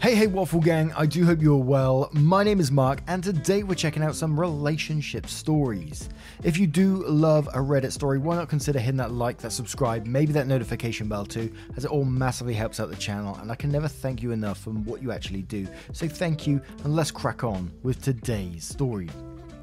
Hey, Waffle Gang. I do hope you're well. My name is Mark, and today we're checking out some relationship stories. If you do love a Reddit story, why not consider hitting that like, that subscribe, maybe that notification bell too, as it all massively helps out the channel, and I can never thank you enough for what you actually do. So thank you, and let's crack on with today's story.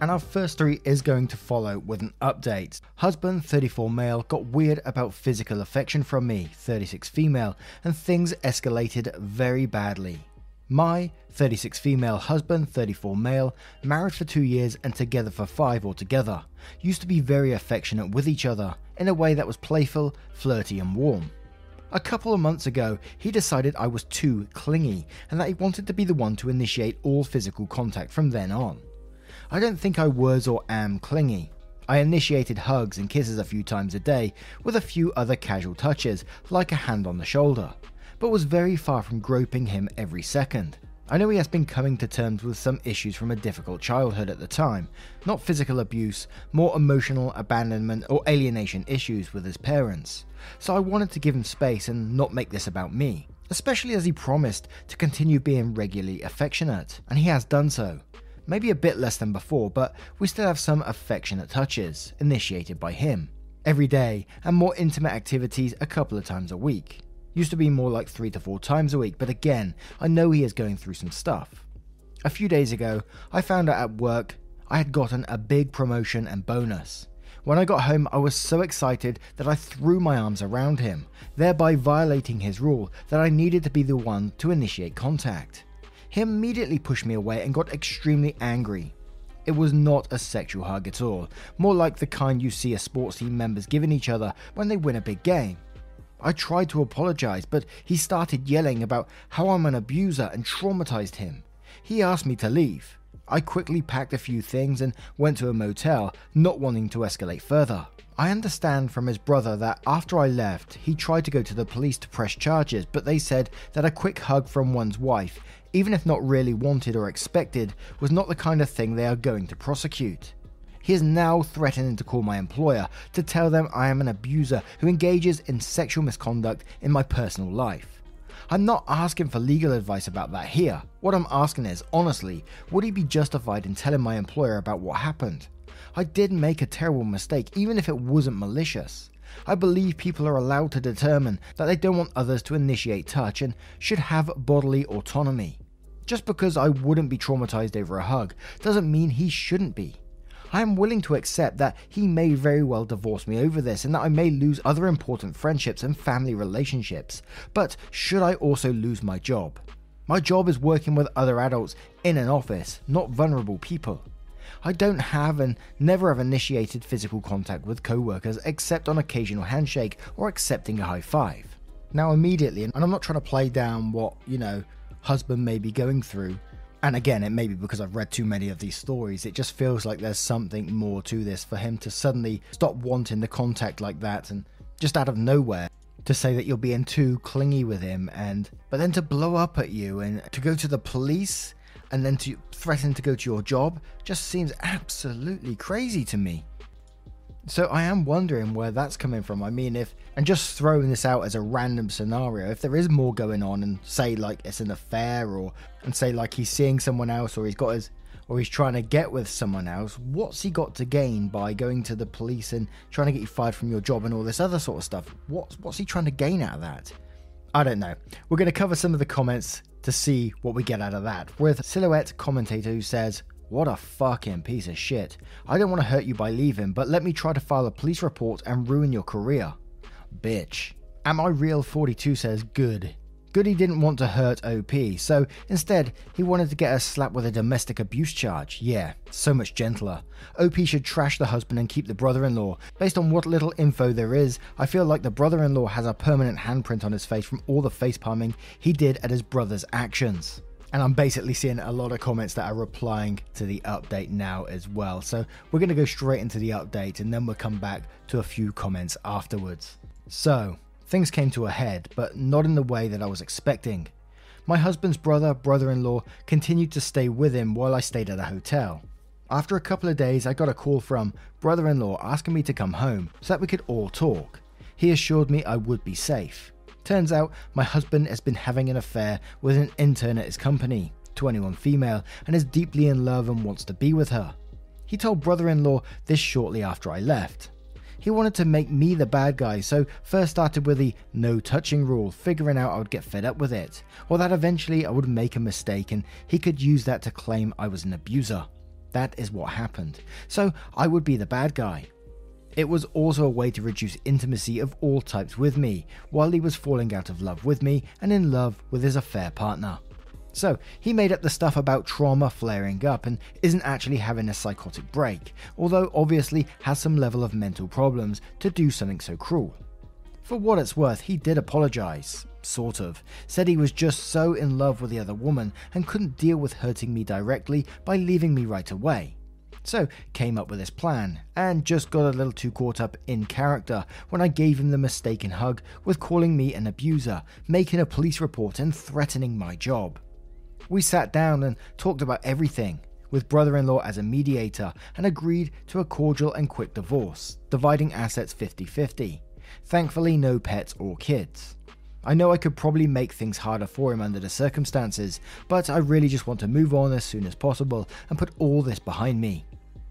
And our first story is going to follow with an update. Husband, 34 male, got weird about physical affection from me, 36 female, and things escalated very badly. My, 36 female husband, 34 male, married for 2 years and together for 5 altogether. Used to be very affectionate with each other, in a way that was playful, flirty and warm. A couple of months ago, he decided I was too clingy and that he wanted to be the one to initiate all physical contact from then on. I don't think I was or am clingy. I initiated hugs and kisses a few times a day, with a few other casual touches, like a hand on the shoulder, but was very far from groping him every second. I know he has been coming to terms with some issues from a difficult childhood at the time, not physical abuse, more emotional abandonment or alienation issues with his parents, so I wanted to give him space and not make this about me, especially as he promised to continue being regularly affectionate, and he has done so. Maybe a bit less than before, but we still have some affectionate touches, initiated by him, every day, and more intimate activities a couple of times a week. Used to be more like 3 to 4 times a week, but again, I know he is going through some stuff. A few days ago, I found out at work I had gotten a big promotion and bonus. When I got home, I was so excited that I threw my arms around him, thereby violating his rule that I needed to be the one to initiate contact. He immediately pushed me away and got extremely angry. It was not a sexual hug at all, more like the kind you see a sports team members giving each other when they win a big game. I tried to apologize, but he started yelling about how I'm an abuser and traumatized him. He asked me to leave. I quickly packed a few things and went to a motel, not wanting to escalate further. I understand from his brother that after I left, he tried to go to the police to press charges, but they said that a quick hug from one's wife, even if not really wanted or expected, was not the kind of thing they are going to prosecute. He is now threatening to call my employer to tell them I am an abuser who engages in sexual misconduct in my personal life. I'm not asking for legal advice about that here. What I'm asking is, honestly, would he be justified in telling my employer about what happened? I did make a terrible mistake, even if it wasn't malicious. I believe people are allowed to determine that they don't want others to initiate touch and should have bodily autonomy. Just because I wouldn't be traumatized over a hug doesn't mean he shouldn't be. I am willing to accept that he may very well divorce me over this and that I may lose other important friendships and family relationships, but should I also lose my job? My job is working with other adults in an office, not vulnerable people. I don't have and never have initiated physical contact with co-workers except on occasional handshake or accepting a high five. Now immediately, and I'm not trying to play down what, husband may be going through, and again it may be because I've read too many of these stories, it just feels like there's something more to this for him to suddenly stop wanting the contact like that and just out of nowhere to say that you're being too clingy with him, but then to blow up at you and to go to the police and then to threaten to go to your job just seems absolutely crazy to me. So I am wondering where that's coming from. And just throwing this out as a random scenario, if there is more going on and say like it's an affair and say like he's seeing someone else or he's trying to get with someone else, what's he got to gain by going to the police and trying to get you fired from your job and all this other sort of stuff? What's he trying to gain out of that? I don't know. We're going to cover some of the comments to see what we get out of that with Silhouette Commentator who says, "What a fucking piece of shit. I don't want to hurt you by leaving, but let me try to file a police report and ruin your career. Bitch." Am I Real 42 says, "Good. Goody didn't want to hurt OP, so instead he wanted to get her slapped with a domestic abuse charge. Yeah, so much gentler. OP should trash the husband and keep the brother-in-law. Based on what little info there is, I feel like the brother-in-law has a permanent handprint on his face from all the facepalming he did at his brother's actions. And I'm basically seeing a lot of comments that are replying to the update now as well. So we're going to go straight into the update and then we'll come back to a few comments afterwards. So things came to a head, but not in the way that I was expecting. My husband's brother-in-law continued to stay with him while I stayed at a hotel. After a couple of days, I got a call from brother-in-law asking me to come home so that we could all talk. He assured me I would be safe. Turns out my husband has been having an affair with an intern at his company, 21 female, and is deeply in love and wants to be with her. He told brother-in-law this shortly after I left. He wanted to make me the bad guy, so first started with the no touching rule, figuring out I would get fed up with it, or that eventually I would make a mistake and he could use that to claim I was an abuser. That is what happened. So I would be the bad guy. It was also a way to reduce intimacy of all types with me, while he was falling out of love with me and in love with his affair partner. So he made up the stuff about trauma flaring up and isn't actually having a psychotic break, although obviously has some level of mental problems to do something so cruel. For what it's worth, he did apologize, sort of, said he was just so in love with the other woman and couldn't deal with hurting me directly by leaving me right away. So came up with his plan, and just got a little too caught up in character when I gave him the mistaken hug with calling me an abuser, making a police report and threatening my job. We sat down and talked about everything, with brother-in-law as a mediator, and agreed to a cordial and quick divorce, dividing assets 50-50. Thankfully no pets or kids. I know I could probably make things harder for him under the circumstances, but I really just want to move on as soon as possible and put all this behind me.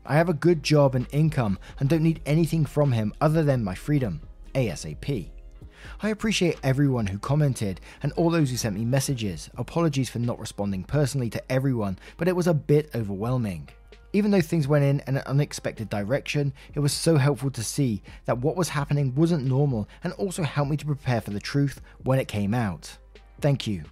I have a good job and income and don't need anything from him other than my freedom, ASAP. I appreciate everyone who commented and all those who sent me messages. Apologies for not responding personally to everyone, but it was a bit overwhelming. Even though things went in an unexpected direction, it was so helpful to see that what was happening wasn't normal and also helped me to prepare for the truth when it came out. Thank you.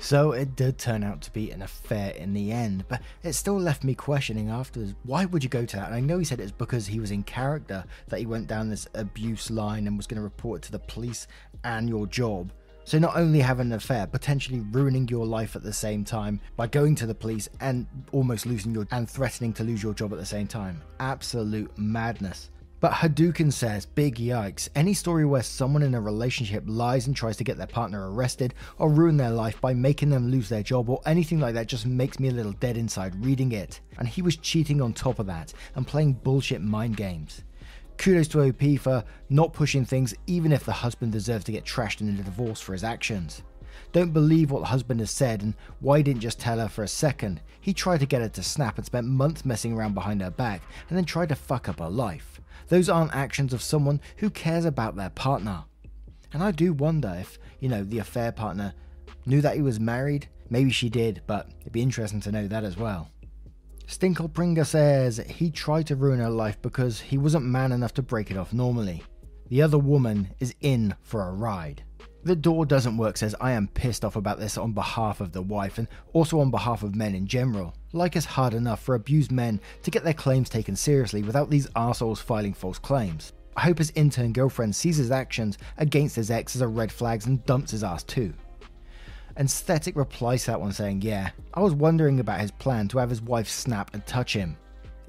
So it did turn out to be an affair in the end, but it still left me questioning afterwards. Why would you go to that? And I know he said it's because he was in character that he went down this abuse line and was going to report it to the police and your job. So not only having an affair, potentially ruining your life at the same time by going to the police and almost losing your and threatening to lose your job at the same time. Absolute madness. But Hadouken says, big yikes, any story where someone in a relationship lies and tries to get their partner arrested or ruin their life by making them lose their job or anything like that just makes me a little dead inside reading it. And he was cheating on top of that and playing bullshit mind games. Kudos to OP for not pushing things, even if the husband deserves to get trashed in a divorce for his actions. Don't believe what the husband has said, and why didn't just tell her for a second? He tried to get her to snap and spent months messing around behind her back and then tried to fuck up her life. Those aren't actions of someone who cares about their partner. And I do wonder if, the affair partner knew that he was married. Maybe she did, but it'd be interesting to know that as well. Stinklepringer says he tried to ruin her life because he wasn't man enough to break it off normally. The other woman is in for a ride. The door doesn't work says I am pissed off about this on behalf of the wife and also on behalf of men in general. Like it's hard enough for abused men to get their claims taken seriously without these arseholes filing false claims. I hope his intern girlfriend sees his actions against his ex as a red flag and dumps his ass too. Aesthetic replies to that one saying, yeah, I was wondering about his plan to have his wife snap and touch him.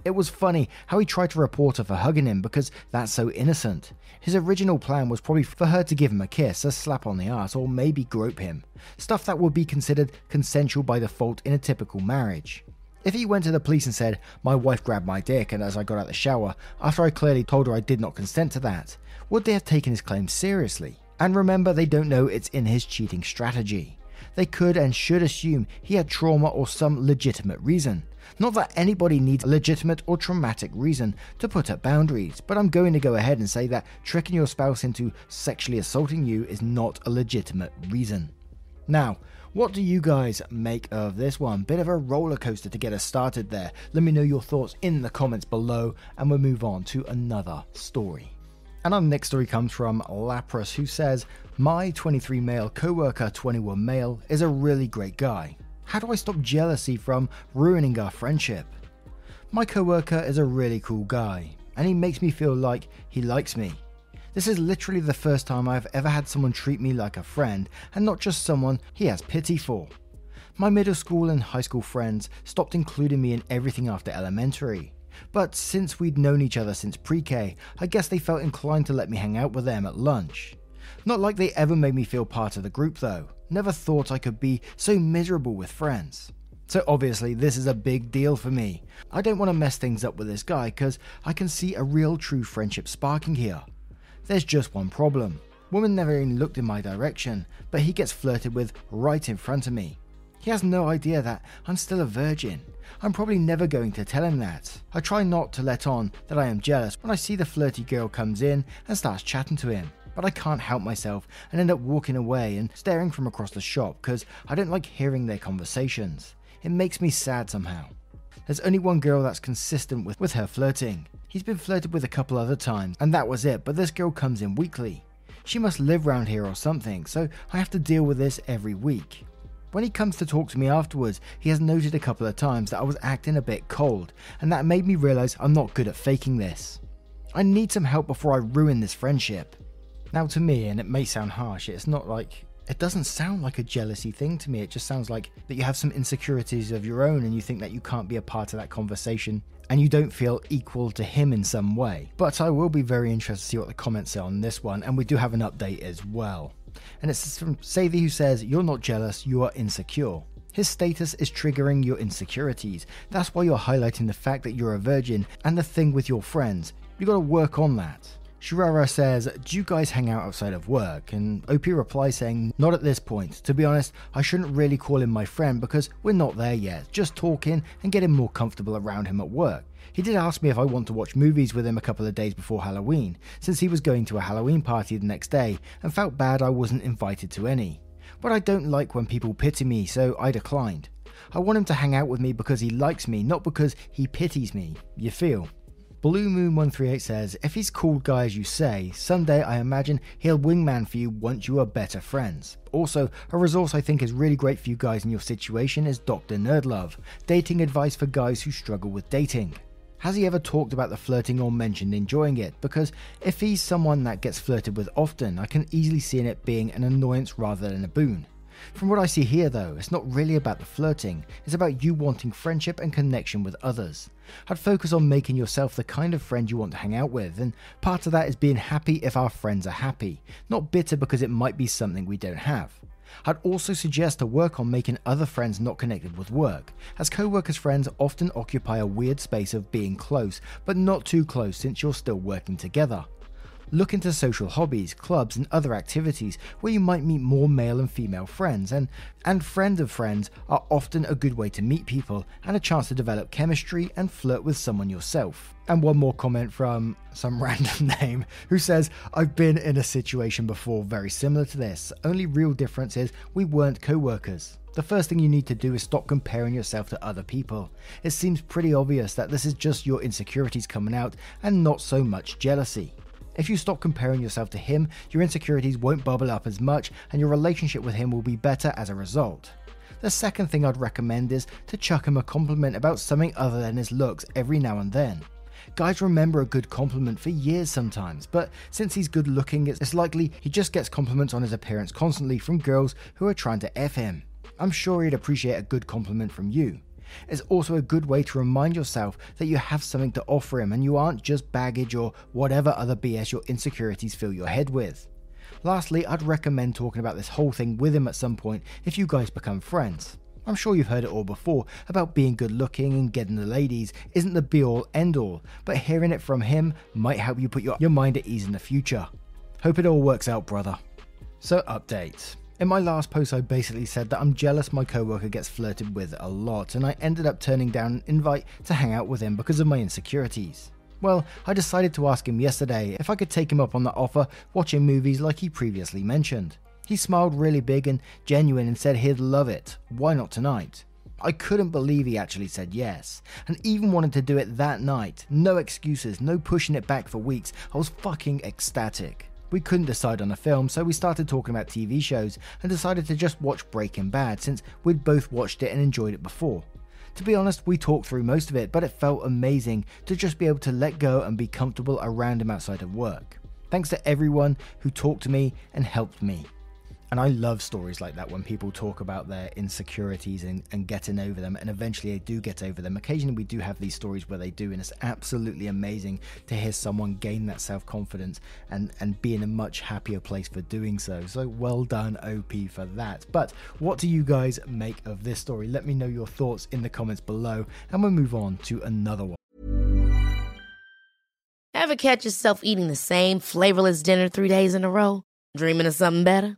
It was funny how he tried to report her for hugging him because that's so innocent. His original plan was probably for her to give him a kiss, a slap on the ass, or maybe grope him. Stuff that would be considered consensual by default in a typical marriage. If he went to the police and said, my wife grabbed my dick and as I got out of the shower, after I clearly told her I did not consent to that, would they have taken his claim seriously? And remember, they don't know it's in his cheating strategy. They could and should assume he had trauma or some legitimate reason. Not that anybody needs a legitimate or traumatic reason to put up boundaries, but I'm going to go ahead and say that tricking your spouse into sexually assaulting you is not a legitimate reason. Now, what do you guys make of this one? Bit of a roller coaster to get us started there. Let me know your thoughts in the comments below, and we'll move on to another story. Another next story comes from Lapras, who says, my 23 male coworker, 21 male, is a really great guy. How do I stop jealousy from ruining our friendship? My coworker is a really cool guy, and he makes me feel like he likes me. This is literally the first time I've ever had someone treat me like a friend, and not just someone he has pity for. My middle school and high school friends stopped including me in everything after elementary. But since we'd known each other since pre-K, I guess they felt inclined to let me hang out with them at lunch. Not like they ever made me feel part of the group though. Never thought I could be so miserable with friends. So obviously this is a big deal for me. I don't want to mess things up with this guy because I can see a real true friendship sparking here. There's just one problem. Woman never even looked in my direction, but he gets flirted with right in front of me. He has no idea that I'm still a virgin. I'm probably never going to tell him that. I try not to let on that I am jealous when I see the flirty girl comes in and starts chatting to him, but I can't help myself and end up walking away and staring from across the shop because I don't like hearing their conversations. It makes me sad somehow. There's only one girl that's consistent with her flirting. He's been flirted with a couple other times and that was it, but this girl comes in weekly. She must live round here or something, so I have to deal with this every week. When he comes to talk to me afterwards, he has noted a couple of times that I was acting a bit cold, and that made me realize I'm not good at faking this. I need some help before I ruin this friendship. Now to me, and it may sound harsh, it doesn't sound like a jealousy thing to me. It just sounds like that you have some insecurities of your own and you think that you can't be a part of that conversation and you don't feel equal to him in some way. But I will be very interested to see what the comments are on this one, and we do have an update as well. And it's from Sadie, who says, you're not jealous, you are insecure. His status is triggering your insecurities. That's why you're highlighting the fact that you're a virgin and the thing with your friends. You gotta work on that. Shirara says, do you guys hang out outside of work? And OP replies saying, not at this point. To be honest, I shouldn't really call him my friend because we're not there yet. Just talking and getting more comfortable around him at work. He did ask me if I want to watch movies with him a couple of days before Halloween, since he was going to a Halloween party the next day and felt bad I wasn't invited to any. But I don't like when people pity me, so I declined. I want him to hang out with me because he likes me, not because he pities me, you feel? Blue Moon 138 says, if he's cool guy as you say, someday I imagine he'll wingman for you once you are better friends. Also, a resource I think is really great for you guys in your situation is Dr. Nerdlove, dating advice for guys who struggle with dating. Has he ever talked about the flirting or mentioned enjoying it? Because if he's someone that gets flirted with often, I can easily see in it being an annoyance rather than a boon. From what I see here though, it's not really about the flirting, it's about you wanting friendship and connection with others. I'd focus on making yourself the kind of friend you want to hang out with, and part of that is being happy if our friends are happy, not bitter because it might be something we don't have. I'd also suggest to work on making other friends not connected with work, as co-workers' friends often occupy a weird space of being close but not too close since you're still working together. Look into social hobbies, clubs and other activities where you might meet more male and female friends, and friend of friends are often a good way to meet people and a chance to develop chemistry and flirt with someone yourself. And one more comment from some random name who says, I've been in a situation before very similar to this, only real difference is we weren't co-workers. The first thing you need to do is stop comparing yourself to other people. It seems pretty obvious that this is just your insecurities coming out and not so much jealousy. If you stop comparing yourself to him, your insecurities won't bubble up as much and your relationship with him will be better as a result. The second thing I'd recommend is to chuck him a compliment about something other than his looks every now and then. Guys remember a good compliment for years sometimes, but since he's good looking, it's likely he just gets compliments on his appearance constantly from girls who are trying to F him. I'm sure he'd appreciate a good compliment from you. It's also a good way to remind yourself that you have something to offer him and you aren't just baggage or whatever other BS your insecurities fill your head with. Lastly, I'd recommend talking about this whole thing with him at some point if you guys become friends. I'm sure you've heard it all before about being good looking and getting the ladies isn't the be all end all, but hearing it from him might help you put your mind at ease in the future. Hope it all works out, brother. So, updates. In my last post I basically said that I'm jealous my coworker gets flirted with a lot and I ended up turning down an invite to hang out with him because of my insecurities. Well, I decided to ask him yesterday if I could take him up on that offer watching movies like he previously mentioned. He smiled really big and genuine and said he'd love it, why not tonight? I couldn't believe he actually said yes, and even wanted to do it that night. No excuses, no pushing it back for weeks. I was fucking ecstatic. We couldn't decide on a film, so we started talking about TV shows and decided to just watch Breaking Bad since we'd both watched it and enjoyed it before. To be honest, we talked through most of it, but it felt amazing to just be able to let go and be comfortable around him outside of work. Thanks to everyone who talked to me and helped me. And I love stories like that when people talk about their insecurities and getting over them, and eventually they do get over them. Occasionally we do have these stories where they do, and it's absolutely amazing to hear someone gain that self-confidence and be in a much happier place for doing so. So well done, OP, for that. But what do you guys make of this story? Let me know your thoughts in the comments below, and we'll move on to another one. Ever catch yourself eating the same flavorless dinner 3 days in a row? Dreaming of something better?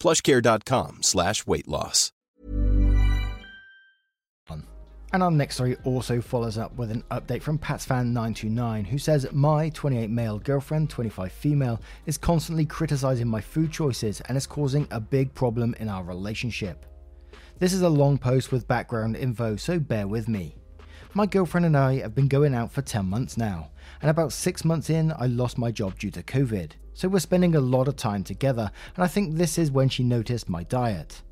PlushCare.com/weight loss. And our next story also follows up with an update from PatsFan929, who says, my 28 male girlfriend, 25 female, is constantly criticizing my food choices and is causing a big problem in our relationship. This is a long post with background info, so bear with me. My girlfriend and I have been going out for 10 months now, and about 6 months in, I lost my job due to COVID. So we're spending a lot of time together, and I think this is when she noticed my diet.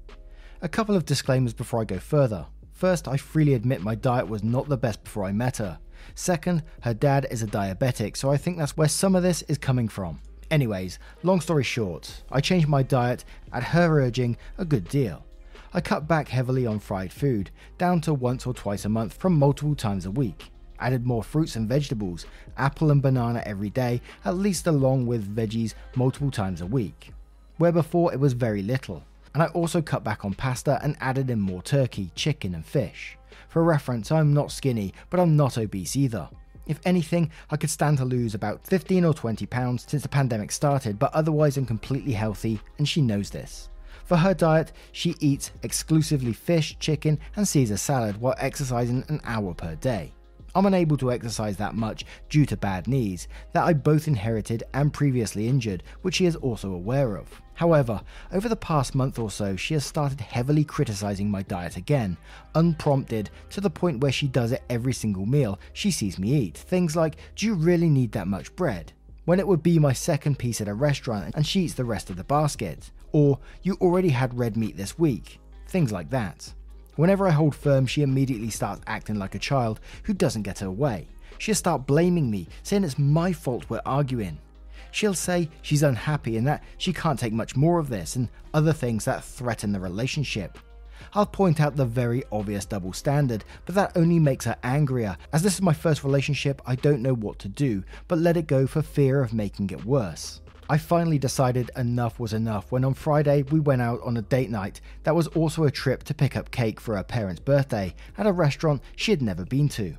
A couple of disclaimers before I go further. First, I freely admit my diet was not the best before I met her. Second, her dad is a diabetic, so I think that's where some of this is coming from. Anyways, long story short, I changed my diet, at her urging, a good deal. I cut back heavily on fried food, down to once or twice a month from multiple times a week. Added more fruits and vegetables, apple and banana every day, at least along with veggies multiple times a week, where before it was very little. And I also cut back on pasta and added in more turkey, chicken and fish. For reference, I'm not skinny, but I'm not obese either. If anything, I could stand to lose about 15 or 20 pounds since the pandemic started, but otherwise I'm completely healthy and she knows this. For her diet, she eats exclusively fish, chicken and Caesar salad while exercising an hour per day. I'm unable to exercise that much due to bad knees that I both inherited and previously injured, which she is also aware of. However, over the past month or so, she has started heavily criticizing my diet again, unprompted, to the point where she does it every single meal she sees me eat. Things like, do you really need that much bread? When it would be my second piece at a restaurant and she eats the rest of the basket. Or, you already had red meat this week. Things like that. Whenever I hold firm, she immediately starts acting like a child who doesn't get her way. She'll start blaming me, saying it's my fault we're arguing. She'll say she's unhappy and that she can't take much more of this, and other things that threaten the relationship. I'll point out the very obvious double standard, but that only makes her angrier. As this is my first relationship, I don't know what to do, but let it go for fear of making it worse. I finally decided enough was enough when on Friday we went out on a date night that was also a trip to pick up cake for her parents' birthday at a restaurant she had never been to.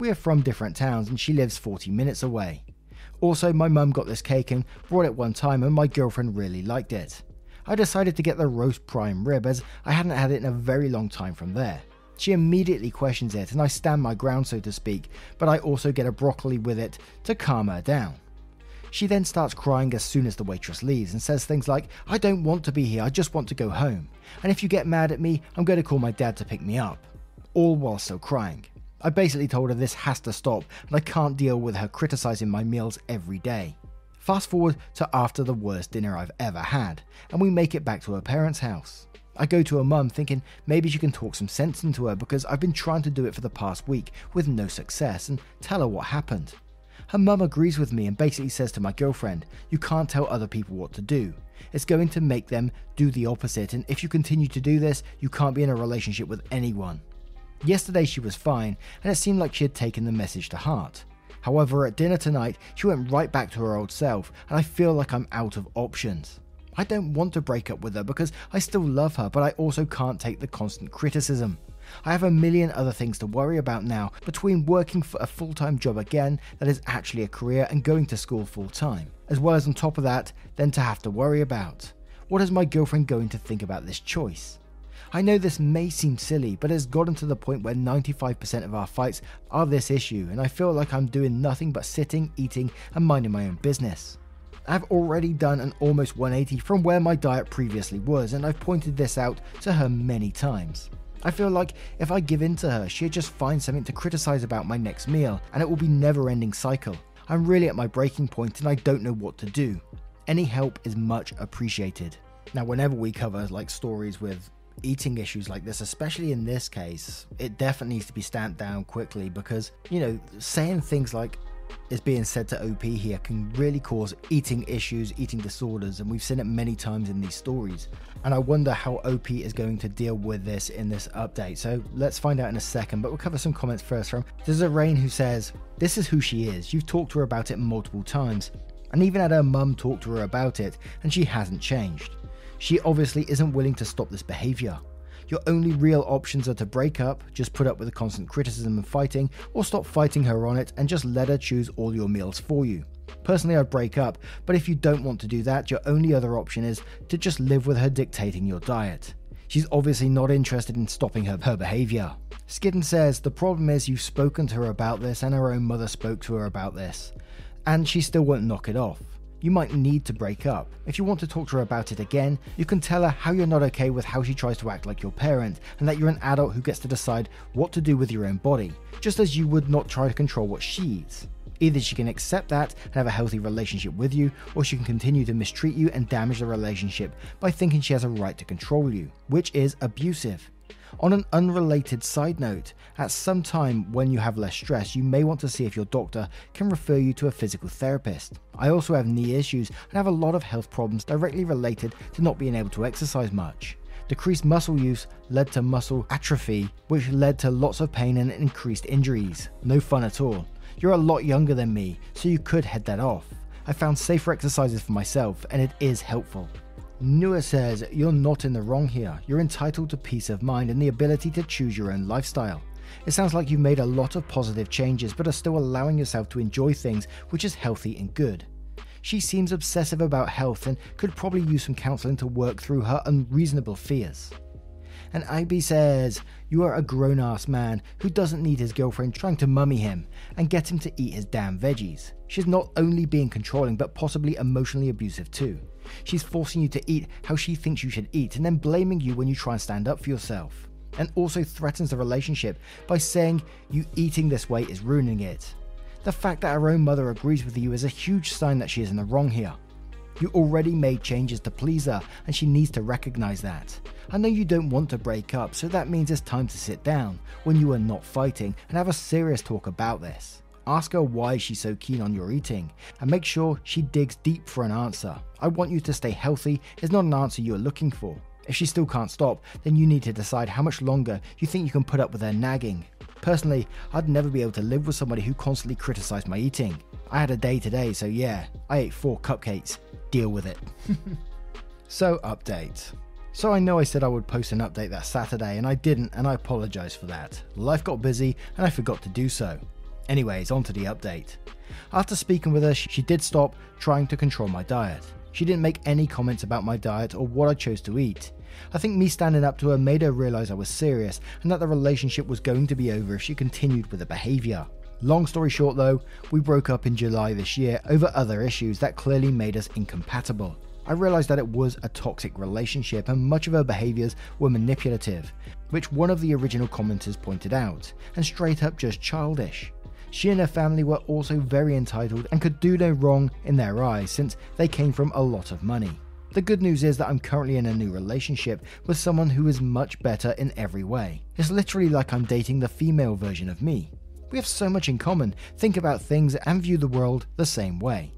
We are from different towns and she lives 40 minutes away. Also, my mum got this cake and brought it one time and my girlfriend really liked it. I decided to get the roast prime rib as I hadn't had it in a very long time from there. She immediately questions it and I stand my ground, so to speak, but I also get a broccoli with it to calm her down. She then starts crying as soon as the waitress leaves and says things like, I don't want to be here, I just want to go home. And if you get mad at me, I'm going to call my dad to pick me up. All while still crying. I basically told her this has to stop and I can't deal with her criticizing my meals every day. Fast forward to after the worst dinner I've ever had, and we make it back to her parents' house. I go to her mum thinking maybe she can talk some sense into her because I've been trying to do it for the past week with no success and tell her what happened. Her mum agrees with me and basically says to my girlfriend, you can't tell other people what to do. It's going to make them do the opposite, and if you continue to do this, you can't be in a relationship with anyone. Yesterday she was fine, and it seemed like she had taken the message to heart. However, at dinner tonight, she went right back to her old self, and I feel like I'm out of options. I don't want to break up with her because I still love her, but I also can't take the constant criticism. I have a million other things to worry about now, between working for a full-time job again that is actually a career and going to school full-time, as well as on top of that, then to have to worry about. What is my girlfriend going to think about this choice? I know this may seem silly, but it's gotten to the point where 95% of our fights are this issue, and I feel like I'm doing nothing but sitting, eating, and minding my own business. I've already done an almost 180 from where my diet previously was, and I've pointed this out to her many times. I feel like if I give in to her, she'll just find something to criticize about my next meal, and it will be a never-ending cycle. I'm really at my breaking point, and I don't know what to do. Any help is much appreciated. Now, whenever we cover like stories with eating issues like this, especially in this case, it definitely needs to be stamped down quickly because, you know, saying things like is being said to OP here can really cause eating issues, eating disorders, and we've seen it many times in these stories. And I wonder how OP is going to deal with this in this update. So let's find out in a second, but we'll cover some comments first from Zerain, who says, this is who she is. You've talked to her about it multiple times, and even had her mum talk to her about it, and she hasn't changed. She obviously isn't willing to stop this behavior. Your only real options are to break up, just put up with the constant criticism and fighting, or stop fighting her on it and just let her choose all your meals for you. Personally, I'd break up, but if you don't want to do that, your only other option is to just live with her dictating your diet. She's obviously not interested in stopping her behavior. Skidden says, the problem is you've spoken to her about this and her own mother spoke to her about this, and she still won't knock it off. You might need to break up. If you want to talk to her about it again, you can tell her how you're not okay with how she tries to act like your parent and that you're an adult who gets to decide what to do with your own body, just as you would not try to control what she eats. Either she can accept that and have a healthy relationship with you, or she can continue to mistreat you and damage the relationship by thinking she has a right to control you, which is abusive. On an unrelated side note, at some time when you have less stress, you may want to see if your doctor can refer you to a physical therapist. I also have knee issues and have a lot of health problems directly related to not being able to exercise much. Decreased muscle use led to muscle atrophy, which led to lots of pain and increased injuries. No fun at all. You're a lot younger than me, so you could head that off. I found safer exercises for myself, and it is helpful. Nua says, you're not in the wrong here. You're entitled to peace of mind and the ability to choose your own lifestyle. It sounds like you've made a lot of positive changes but are still allowing yourself to enjoy things, which is healthy and good. She seems obsessive about health and could probably use some counseling to work through her unreasonable fears. And IB says, you are a grown-ass man who doesn't need his girlfriend trying to mummy him and get him to eat his damn veggies. She's not only being controlling but possibly emotionally abusive too. She's forcing you to eat how she thinks you should eat and then blaming you when you try and stand up for yourself. And also threatens the relationship by saying you eating this way is ruining it. The fact that her own mother agrees with you is a huge sign that she is in the wrong here. You already made changes to please her and she needs to recognize that. I know you don't want to break up, so that means it's time to sit down when you are not fighting and have a serious talk about this. Ask her why she's so keen on your eating and make sure she digs deep for an answer. I want you to stay healthy is not an answer you are looking for. If she still can't stop, then you need to decide how much longer you think you can put up with her nagging. Personally, I'd never be able to live with somebody who constantly criticized my eating. I had a day today, so yeah, I ate 4 cupcakes. Deal with it. So, update. So I know I said I would post an update that Saturday and I didn't, and I apologize for that. Life got busy and I forgot to do so. Anyways, on to the update. After speaking with her, she did stop trying to control my diet. She didn't make any comments about my diet or what I chose to eat. I think me standing up to her made her realize I was serious and that the relationship was going to be over if she continued with the behavior. Long story short though, we broke up in July this year over other issues that clearly made us incompatible. I realized that it was a toxic relationship and much of her behaviors were manipulative, which one of the original commenters pointed out, and straight up just childish. She and her family were also very entitled and could do no wrong in their eyes since they came from a lot of money. The good news is that I'm currently in a new relationship with someone who is much better in every way. It's literally like I'm dating the female version of me. We have so much in common, think about things and view the world the same way.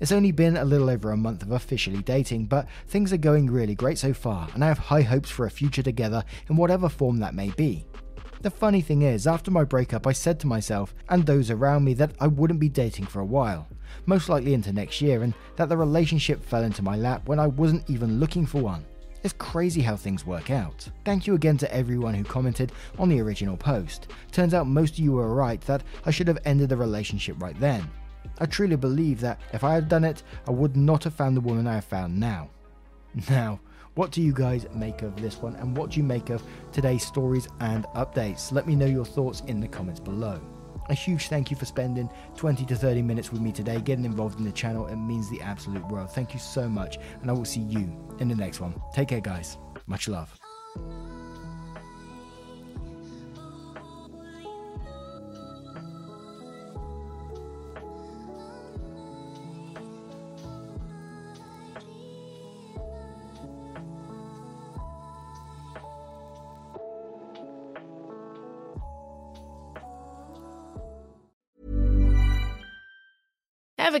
It's only been a little over a month of officially dating, but things are going really great so far, and I have high hopes for a future together in whatever form that may be. The funny thing is, after my breakup I said to myself and those around me that I wouldn't be dating for a while, most likely into next year, and that the relationship fell into my lap when I wasn't even looking for one. It's crazy how things work out. Thank you again to everyone who commented on the original post. Turns out most of you were right that I should have ended the relationship right then. I truly believe that if I had done it, I would not have found the woman I have found now. Now, what do you guys make of this one, and what do you make of today's stories and updates? Let me know your thoughts in the comments below. A huge thank you for spending 20 to 30 minutes with me today, getting involved in the channel. It means the absolute world. Thank you so much, and I will see you in the next one. Take care, guys. Much love. Ever